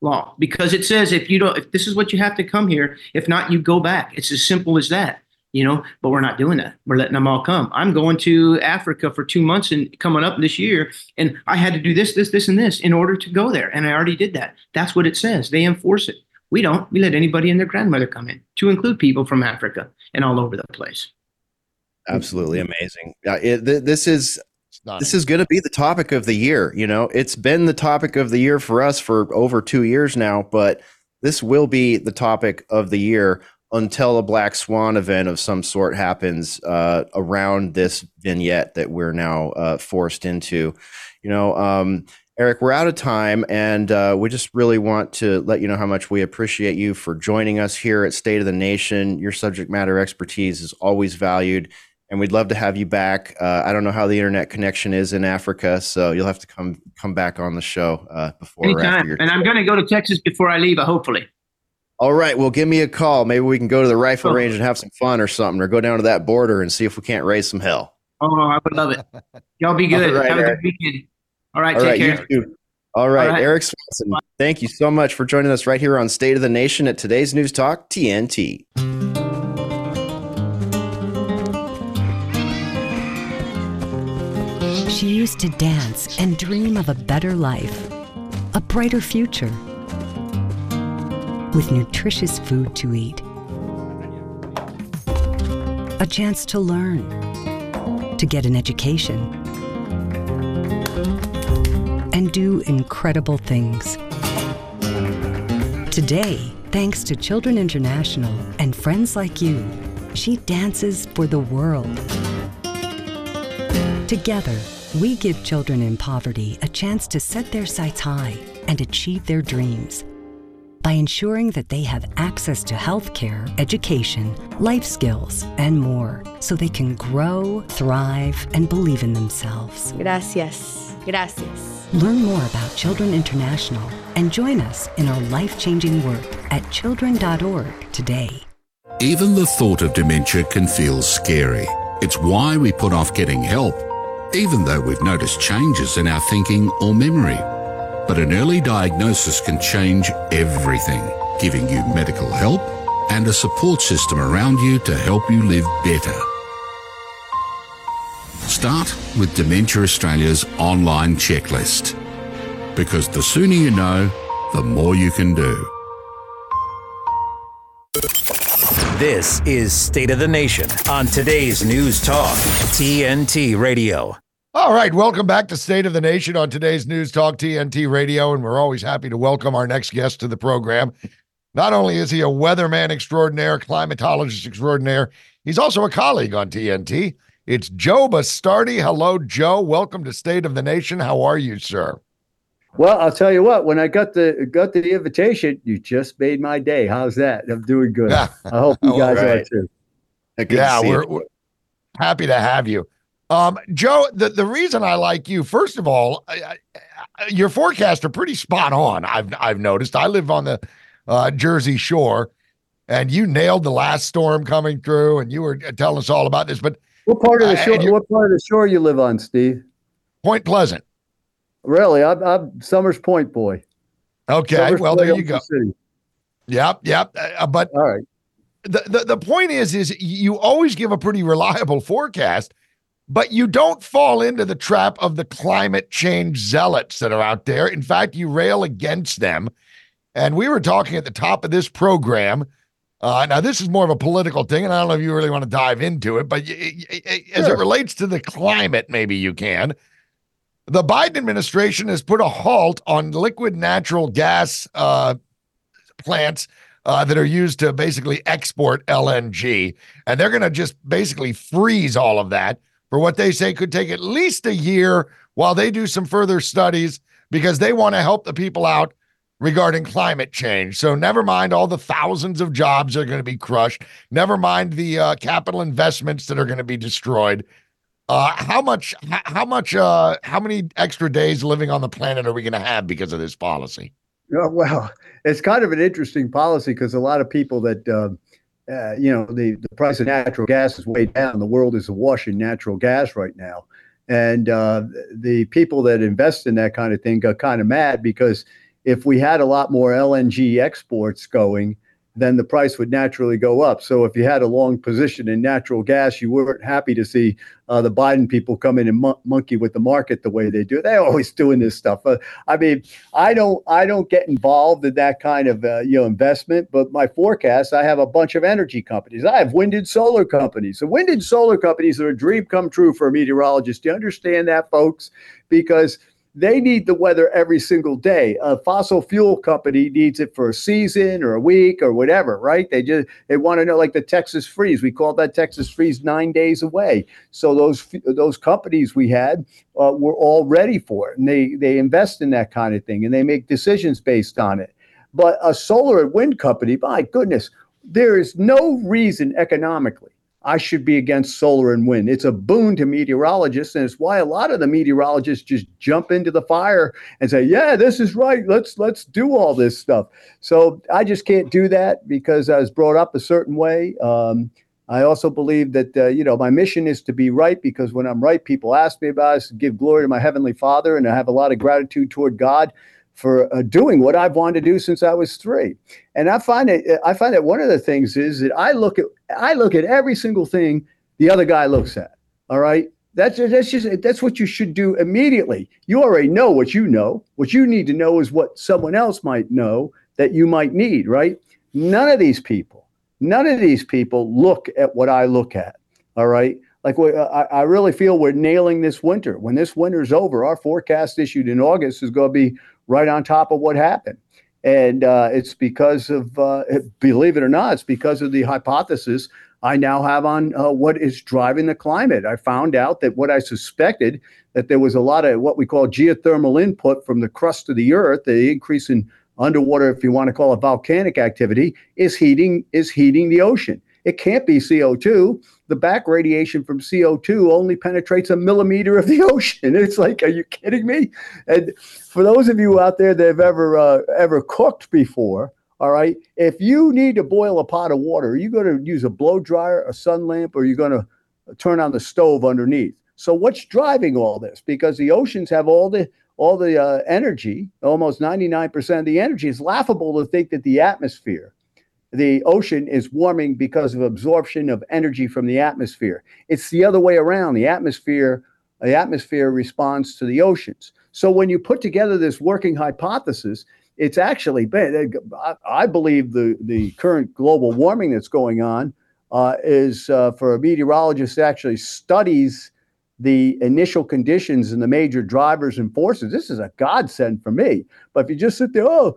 law, because it says if you don't, if this is what you have to come here, if not, you go back. It's as simple as that, you know, but we're not doing that. We're letting them all come. I'm going to Africa for two months and coming up this year. And I had to do this, this, this, and this in order to go there. And I already did that. That's what it says. They enforce it. We don't. We let anybody and their grandmother come in, to include people from Africa and all over the place. Absolutely amazing. Uh, it, th- this is. This is going to be the topic of the year. You know, it's been the topic of the year for us for over two years now, but this will be the topic of the year until a black swan event of some sort happens uh, around this vignette that we're now uh, forced into. You know, um, Eric, we're out of time, and uh, we just really want to let you know how much we appreciate you for joining us here at State of the Nation. Your subject matter expertise is always valued, and we'd love to have you back. Uh, I don't know how the internet connection is in Africa, so you'll have to come come back on the show uh, before Anytime. Or after your and show. I'm going to go to Texas before I leave, hopefully. All right. Well, give me a call. Maybe we can go to the rifle oh. range and have some fun or something, or go down to that border and see if we can't raise some hell. Oh, I would love it. Y'all be good. Right, have Eric. A good weekend. All right. All take right, care. You too. All right. All right. Eric Swanson, Bye. Thank you so much for joining us right here on State of the Nation at Today's News Talk T N T. She used to dance and dream of a better life, a brighter future, with nutritious food to eat, a chance to learn, to get an education, and do incredible things. Today, thanks to Children International and friends like you, she dances for the world. Together, we give children in poverty a chance to set their sights high and achieve their dreams by ensuring that they have access to health care, education, life skills, and more, so they can grow, thrive, and believe in themselves. Gracias. Gracias. Learn more about Children International and join us in our life-changing work at children dot org today. Even the thought of dementia can feel scary. It's why we put off getting help, even though we've noticed changes in our thinking or memory. But an early diagnosis can change everything, giving you medical help and a support system around you to help you live better. Start with Dementia Australia's online checklist, because the sooner you know, the more you can do. This is State of the Nation on Today's News Talk, T N T Radio. All right, welcome back to State of the Nation on Today's News Talk, T N T Radio, and we're always happy to welcome our next guest to the program. Not only is he a weatherman extraordinaire, climatologist extraordinaire, he's also a colleague on T N T. It's Joe Bastardi. Hello, Joe. Welcome to State of the Nation. How are you, sir? Well, I'll tell you what, when I got the got the invitation, you just made my day. How's that? I'm doing good. I hope you guys right. are too. Yeah, to we're, we're happy to have you. Um, Joe, the, the reason I like you, first of all, I, I, your forecasts are pretty spot on, I've I've noticed. I live on the uh, Jersey Shore, and you nailed the last storm coming through, and you were telling us all about this. But what part of the shore, uh, what part of the shore you live on, Steve? Point Pleasant. Really, I'm, I'm Summers Point boy. Okay, well, there you go. City. Yep, yep. Uh, but all right. The, the the point is, is you always give a pretty reliable forecast, but you don't fall into the trap of the climate change zealots that are out there. In fact, you rail against them. And we were talking at the top of this program. Uh, now, this is more of a political thing, and I don't know if you really want to dive into it, but y- y- y- sure. as it relates to the climate, maybe you can. The Biden administration has put a halt on liquid natural gas uh, plants uh, that are used to basically export L N G, and they're going to just basically freeze all of that for what they say could take at least a year while they do some further studies, because they want to help the people out regarding climate change. So never mind all the thousands of jobs that are going to be crushed. Never mind the uh, capital investments that are going to be destroyed. Uh, how much, how much, uh, how many extra days living on the planet are we going to have because of this policy? Oh, well, it's kind of an interesting policy, because a lot of people that, uh, uh, you know, the, the price of natural gas is way down. The world is awash in natural gas right now. And uh, the people that invest in that kind of thing got kind of mad, because if we had a lot more L N G exports going, then the price would naturally go up. So if you had a long position in natural gas, you weren't happy to see uh, the Biden people come in and mon- monkey with the market the way they do. They're always doing this stuff. Uh, I mean, I don't I don't get involved in that kind of uh, you know investment, but my forecast, I have a bunch of energy companies. I have wind and solar companies. The wind and solar companies are a dream come true for a meteorologist. Do you understand that, folks? Because they need the weather every single day. A fossil fuel company needs it for a season or a week or whatever, right? They just they want to know, like the Texas freeze. We called that Texas freeze nine days away. So those those companies we had uh, were all ready for it, and they they invest in that kind of thing, and they make decisions based on it. But a solar and wind company, my goodness, there is no reason economically I should be against solar and wind. It's a boon to meteorologists, and it's why a lot of the meteorologists just jump into the fire and say, yeah, this is right. Let's let's do all this stuff. So I just can't do that, because I was brought up a certain way. Um, I also believe that, uh, you know, my mission is to be right, because when I'm right, people ask me about it. I give glory to my Heavenly Father, and I have a lot of gratitude toward God for uh, doing what I've wanted to do since I was three. And I find that I find that one of the things is that I look at I look at every single thing the other guy looks at. All right. That's that's just that's what you should do immediately. You already know what you know. What you need to know is what someone else might know that you might need. Right. None of these people, none of these people look at what I look at. All right. Like, I really feel we're nailing this winter. When this winter's over, our forecast issued in August is going to be right on top of what happened. And uh, it's because of, uh, believe it or not, it's because of the hypothesis I now have on uh, what is driving the climate. I found out that what I suspected, that there was a lot of what we call geothermal input from the crust of the earth, the increase in underwater, if you want to call it volcanic activity, is heating is heating the ocean. It can't be C O two. The back radiation from C O two only penetrates a millimeter of the ocean. It's like, are you kidding me? And for those of you out there that have ever uh, ever cooked before, all right, if you need to boil a pot of water, are you going to use a blow dryer, a sun lamp, or are you going to turn on the stove underneath? So what's driving all this? Because the oceans have all the all the uh, energy, almost ninety-nine percent of the energy. It's laughable to think that the atmosphere, the ocean, is warming because of absorption of energy from the atmosphere. It's the other way around. The atmosphere, the atmosphere responds to the oceans. So when you put together this working hypothesis, it's actually been, I believe the, the current global warming that's going on uh, is uh, for a meteorologist that actually studies the initial conditions and the major drivers and forces. This is a godsend for me. But if you just sit there, oh,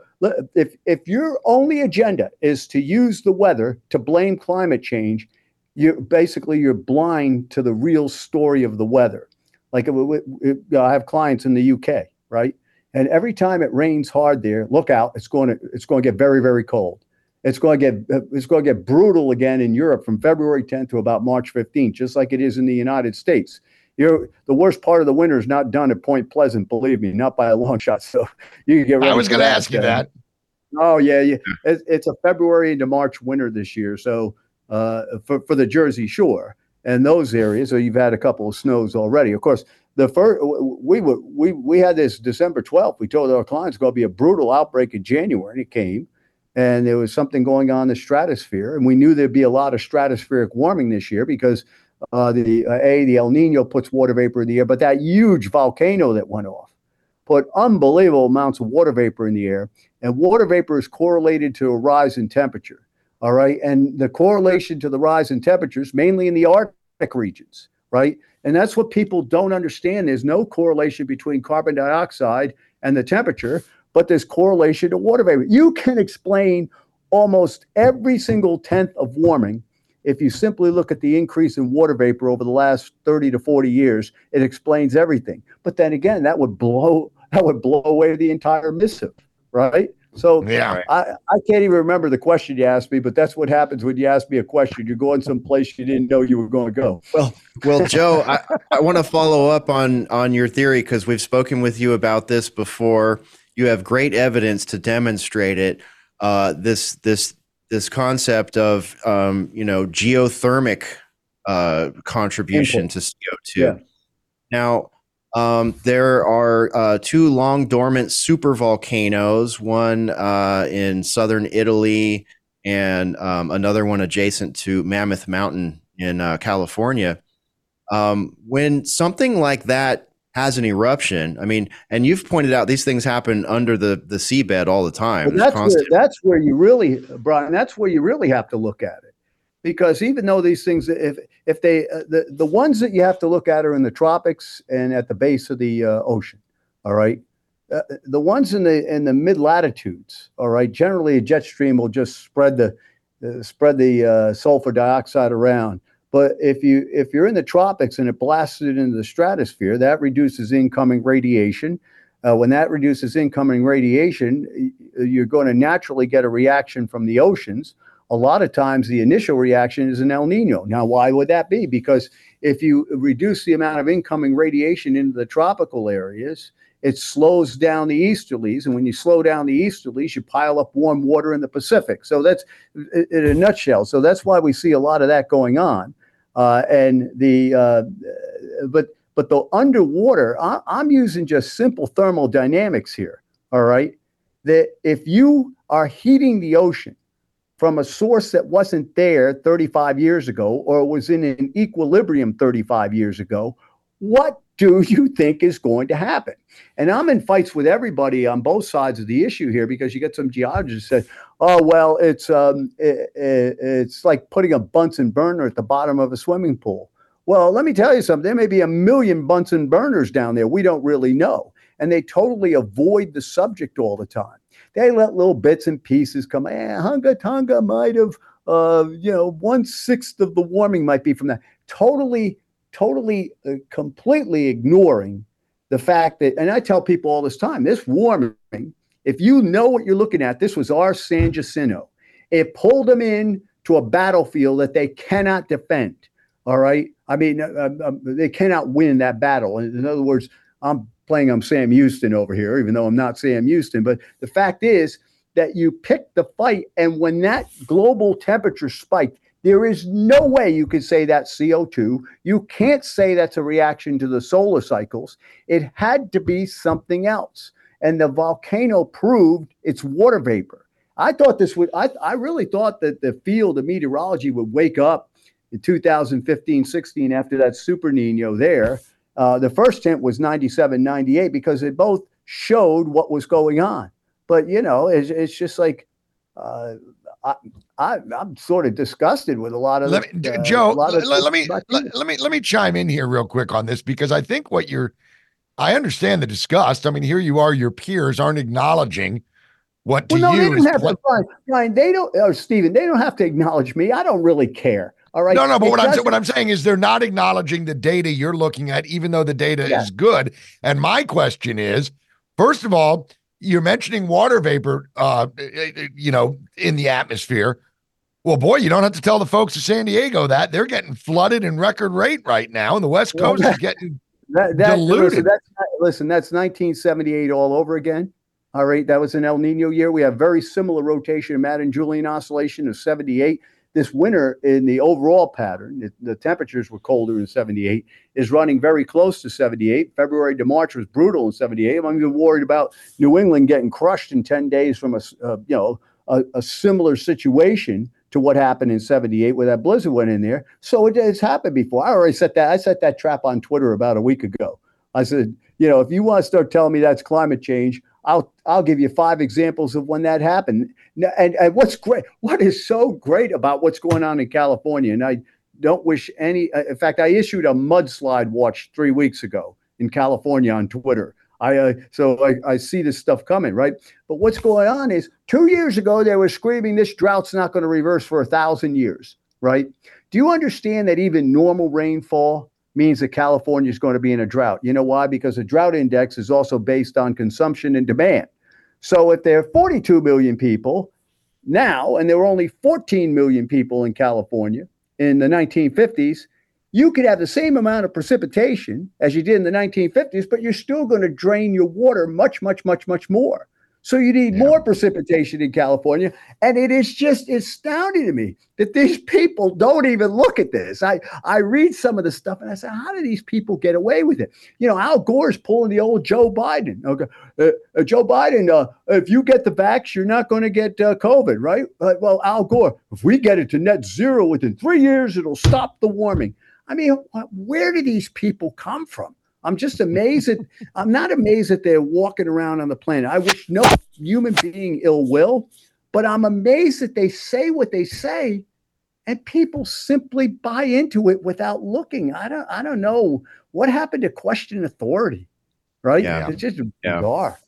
if if your only agenda is to use the weather to blame climate change, you basically you're blind to the real story of the weather. Like it, it, it, I have clients in the U K, right? And every time it rains hard there, look out, it's going to it's going to get very, very cold. It's going to get it's going to get brutal again in Europe from February tenth to about March fifteenth, just like it is in the United States. You're, the worst part of the winter is not done at Point Pleasant, believe me, not by a long shot. So you can get ready. I was going to ask you that. Oh, yeah. yeah. It's, it's a February into March winter this year. So uh, for, for the Jersey Shore and those areas, so you've had a couple of snows already. Of course, The first, we were, we we had this December twelfth. We told our clients it's going to be a brutal outbreak in January, and it came. And there was something going on in the stratosphere, and we knew there'd be a lot of stratospheric warming this year because uh, the uh, a the El Niño puts water vapor in the air, but that huge volcano that went off put unbelievable amounts of water vapor in the air, and water vapor is correlated to a rise in temperature. All right, and the correlation to the rise in temperatures mainly in the Arctic regions, right? And that's what people don't understand. There's no correlation between carbon dioxide and the temperature, but there's correlation to water vapor. You can explain almost every single tenth of warming if you simply look at the increase in water vapor over the last thirty to forty years. It explains everything. But then again, that would blow that would blow away the entire missive, right? So yeah. I, I can't even remember the question you asked me, but that's what happens when you ask me a question. You're going someplace you didn't know you were going to go. Well, well, Joe, I, I want to follow up on, on your theory because we've spoken with you about this before. You have great evidence to demonstrate it. Uh, this this this concept of um, you know geothermic uh, contribution Simple. to C O two. Yeah. Now. Um, there are uh, two long dormant supervolcanoes, one uh, in southern Italy and um, another one adjacent to Mammoth Mountain in uh, California. Um, when something like that has an eruption, I mean, and you've pointed out these things happen under the, the seabed all the time. That's where, that's where you really, Brian, that's where you really have to look at it. Because even though these things, if if they uh, the the ones that you have to look at are in the tropics and at the base of the uh, ocean, all right. Uh, the ones in the in the mid latitudes, all right. Generally, a jet stream will just spread the uh, spread the uh, sulfur dioxide around. But if you if you're in the tropics and it blasts it into the stratosphere, that reduces incoming radiation. Uh, when that reduces incoming radiation, you're going to naturally get a reaction from the oceans. A lot of times the initial reaction is an El Nino. Now, why would that be? Because if you reduce the amount of incoming radiation into the tropical areas, it slows down the easterlies. And when you slow down the easterlies, you pile up warm water in the Pacific. So that's in a nutshell. So that's why we see a lot of that going on. Uh, and the uh, but but the underwater, I, I'm using just simple thermodynamics here. All right. That if you are heating the ocean from a source that wasn't there thirty-five years ago or was in an equilibrium thirty-five years ago, what do you think is going to happen? And I'm in fights with everybody on both sides of the issue here because you get some geologists that say, oh, well, it's um, it, it, it's like putting a Bunsen burner at the bottom of a swimming pool. Well, let me tell you something. There may be a million Bunsen burners down there. We don't really know. And they totally avoid the subject all the time. They let little bits and pieces come. Eh, Hunga Tonga might have, uh, you know, one-sixth of the warming might be from that. Totally, totally, uh, completely ignoring the fact that, and I tell people all this time, this warming, if you know what you're looking at, this was our San Jacinto. It pulled them in to a battlefield that they cannot defend, all right? I mean, uh, uh, they cannot win that battle. In other words, I'm playing I'm Sam Houston over here, even though I'm not Sam Houston. But the fact is that you pick the fight, and when that global temperature spiked, there is no way you can say that's C O two. You can't say that's a reaction to the solar cycles. It had to be something else. And the volcano proved it's water vapor. I thought this would, I, I really thought that the field of meteorology would wake up in two thousand fifteen, sixteen after that Super Nino there. Uh, the first hint was ninety-seven, ninety-eight because they both showed what was going on. But, you know, it's, it's just like uh, I, I, I'm sort of disgusted with a lot of let me, uh, Joe, lot of let, let me let, let me let me chime in here real quick on this, because I think what you're I understand the disgust. I mean, here you are. Your peers aren't acknowledging what to well, no, you. They don't have what, to, Brian, Brian, they don't or Stephen, they don't have to acknowledge me. I don't really care. All right. No, no, but what I'm, what I'm saying is they're not acknowledging the data you're looking at, even though the data yeah. is good. And my question is, first of all, you're mentioning water vapor, uh, you know, in the atmosphere. Well, boy, you don't have to tell the folks of San Diego that. They're getting flooded in record rate right now, and the West Coast well, that, is getting that, that, diluted. Listen that's, not, listen, that's nineteen seventy-eight all over again. All right, that was an El Nino year. We have very similar rotation of Madden-Julian oscillation of seventy-eight this winter in the overall pattern, it, the temperatures were colder in seventy-eight, is running very close to seventy-eight. February to March was brutal in seventy-eight. I'm even worried about New England getting crushed in ten days from a, uh, you know, a, a similar situation to what happened in seventy-eight where that blizzard went in there. So it, it's happened before. I already set that. I set that trap on Twitter about a week ago. I said, you know, if you want to start telling me that's climate change, I'll I'll give you five examples of when that happened. And, and what's great, what is so great about what's going on in California, and I don't wish any, in fact, I issued a mudslide watch three weeks ago in California on Twitter. I uh, So I, I see this stuff coming, right? But what's going on is two years ago, they were screaming this drought's not going to reverse for a thousand years, right? Do you understand that even normal rainfall means that California is going to be in a drought? You know why? Because the drought index is also based on consumption and demand. So if there are forty-two million people now, and there were only fourteen million people in California in the nineteen fifties, you could have the same amount of precipitation as you did in the nineteen fifties, but you're still going to drain your water much, much, much, much more. So you need yeah. more precipitation in California. And it is just astounding to me that these people don't even look at this. I, I read some of the stuff and I say, how do these people get away with it? You know, Al Gore's pulling the old Joe Biden. Okay, uh, uh, Joe Biden, uh, if you get the vax, you're not going to get uh, COVID, right? Uh, well, Al Gore, if we get it to net zero within three years, it'll stop the warming. I mean, where do these people come from? I'm just amazed at, I'm not amazed that they're walking around on the planet. I wish no human being ill will, but I'm amazed that they say what they say and people simply buy into it without looking. I don't, I don't know what happened to question authority, right? Yeah. It's just bizarre. Yeah.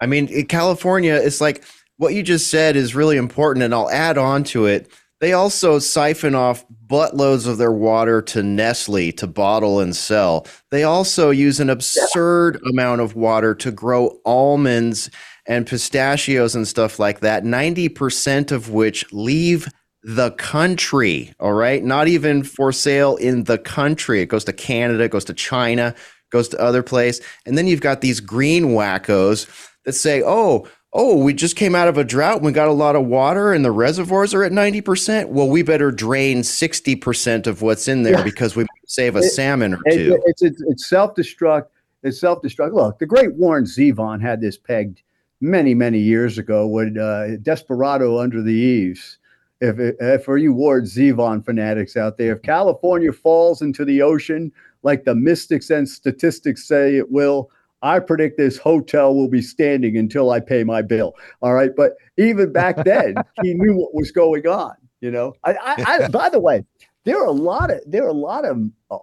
I mean, in California, it's like what you just said is really important, and I'll add on to it. They also siphon off buttloads of their water to Nestle to bottle and sell. They also use an absurd amount of water to grow almonds and pistachios and stuff like that, ninety percent of which leave the country, all right? Not even for sale in the country. It goes to Canada, it goes to China, it goes to other place. And then you've got these green wackos that say, oh, Oh, we just came out of a drought and we got a lot of water and the reservoirs are at ninety percent. Well, we better drain sixty percent of what's in there yeah. because we might save a it, salmon or it, two. It's, it's, it's self-destruct. It's self-destruct. Look, the great Warren Zevon had this pegged many, many years ago when uh, Desperado Under the Eaves. If, if for you Warren Zevon fanatics out there, if California falls into the ocean like the mystics and statistics say it will, I predict this hotel will be standing until I pay my bill. All right. But even back then, he knew what was going on. You know, I, I, I, by the way, there are a lot of there are a lot of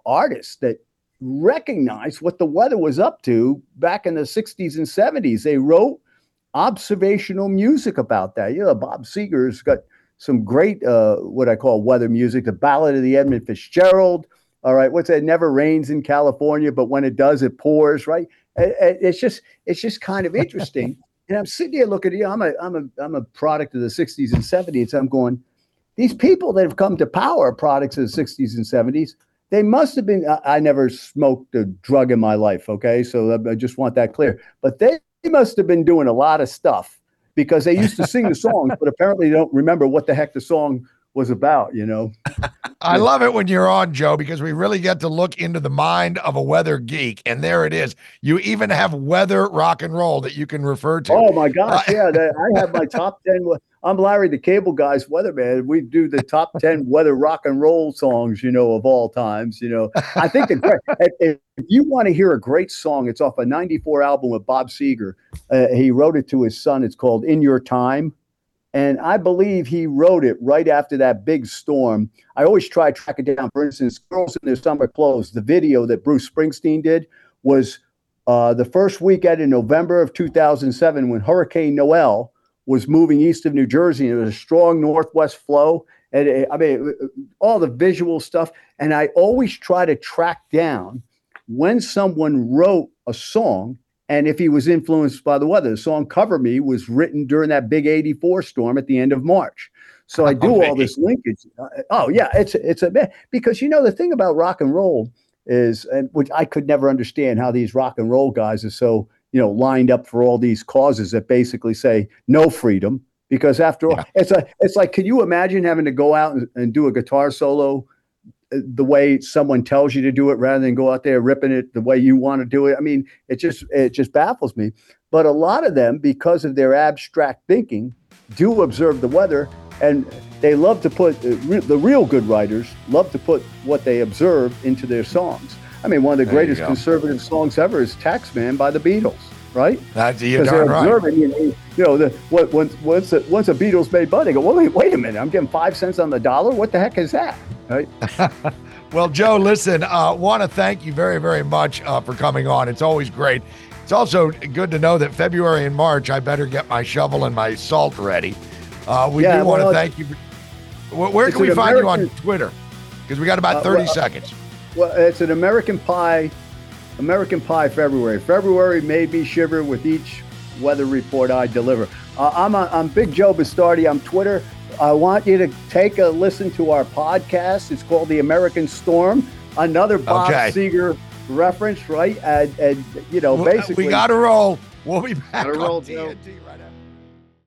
artists that recognize what the weather was up to back in the sixties and seventies. They wrote observational music about that. You know, Bob Seger's got some great uh, what I call weather music, the Ballad of the Edmund Fitzgerald. All right. What's that? It never rains in California, but when it does, it pours. Right. It's just it's just kind of interesting. And I'm sitting here looking at you. Know, I'm a I'm a I'm a product of the sixties and seventies. I'm going, these people that have come to power are products of the sixties and seventies. They must have been. I, I never smoked a drug in my life. OK, so I, I just want that clear. But they, they must have been doing a lot of stuff because they used to sing the songs, but apparently they don't remember what the heck the song was about, you know. I love it when you're on, Joe, because we really get to look into the mind of a weather geek, and there it is. You even have weather rock and roll that you can refer to. Oh my gosh, uh, yeah, that, I have my top ten. I'm Larry the Cable Guy's weatherman. We do the top ten weather rock and roll songs, you know, of all times. You know, I think that if, if you want to hear a great song, it's off a ninety-four album with Bob Seger. Uh, he wrote it to his son. It's called "In Your Time." And I believe he wrote it right after that big storm. I always try to track it down. For instance, Girls in Their Summer Clothes, the video that Bruce Springsteen did, was uh, the first weekend in November of two thousand seven when Hurricane Noel was moving east of New Jersey. It was a strong northwest flow. And it, I mean, all the visual stuff. And I always try to track down when someone wrote a song and if he was influenced by the weather. The song "Cover Me" was written during that big eighty-four storm at the end of March. So I do oh, all this linkage. Oh, yeah, it's it's a bit. Because, you know, the thing about rock and roll is, and which I could never understand how these rock and roll guys are so, you know, lined up for all these causes that basically say no freedom, because after yeah. all, it's a, it's like, can you imagine having to go out and, and do a guitar solo the way someone tells you to do it rather than go out there ripping it the way you want to do it? I mean, it just, it just baffles me. But a lot of them, because of their abstract thinking, do observe the weather, and they love to put, the real good writers love to put what they observe into their songs. I mean, one of the there greatest conservative songs ever is Taxman by the Beatles, right? That's, you're darn right. Because they're observing, you know, the, what, once, once, a, once a Beatles made Buddy, go, well, wait, wait a minute, I'm getting five cents on the dollar? What the heck is that, right? Well, Joe, listen, I uh, want to thank you very, very much uh, for coming on. It's always great. It's also good to know that February and March, I better get my shovel and my salt ready. Uh, we yeah, do want to well, thank you. Where, where can we find American, you on Twitter? Because we got about thirty uh, well, seconds. Well, it's an American Pie, American Pie February. February made me shiver with each weather report I deliver. Uh, I'm a, I'm Big Joe Bastardi on Twitter. I want you to take a listen to our podcast. It's called The American Storm. Another Bob okay. Seger reference, right? And, and you know, basically, we got to roll. We'll be back on roll, T N T right after.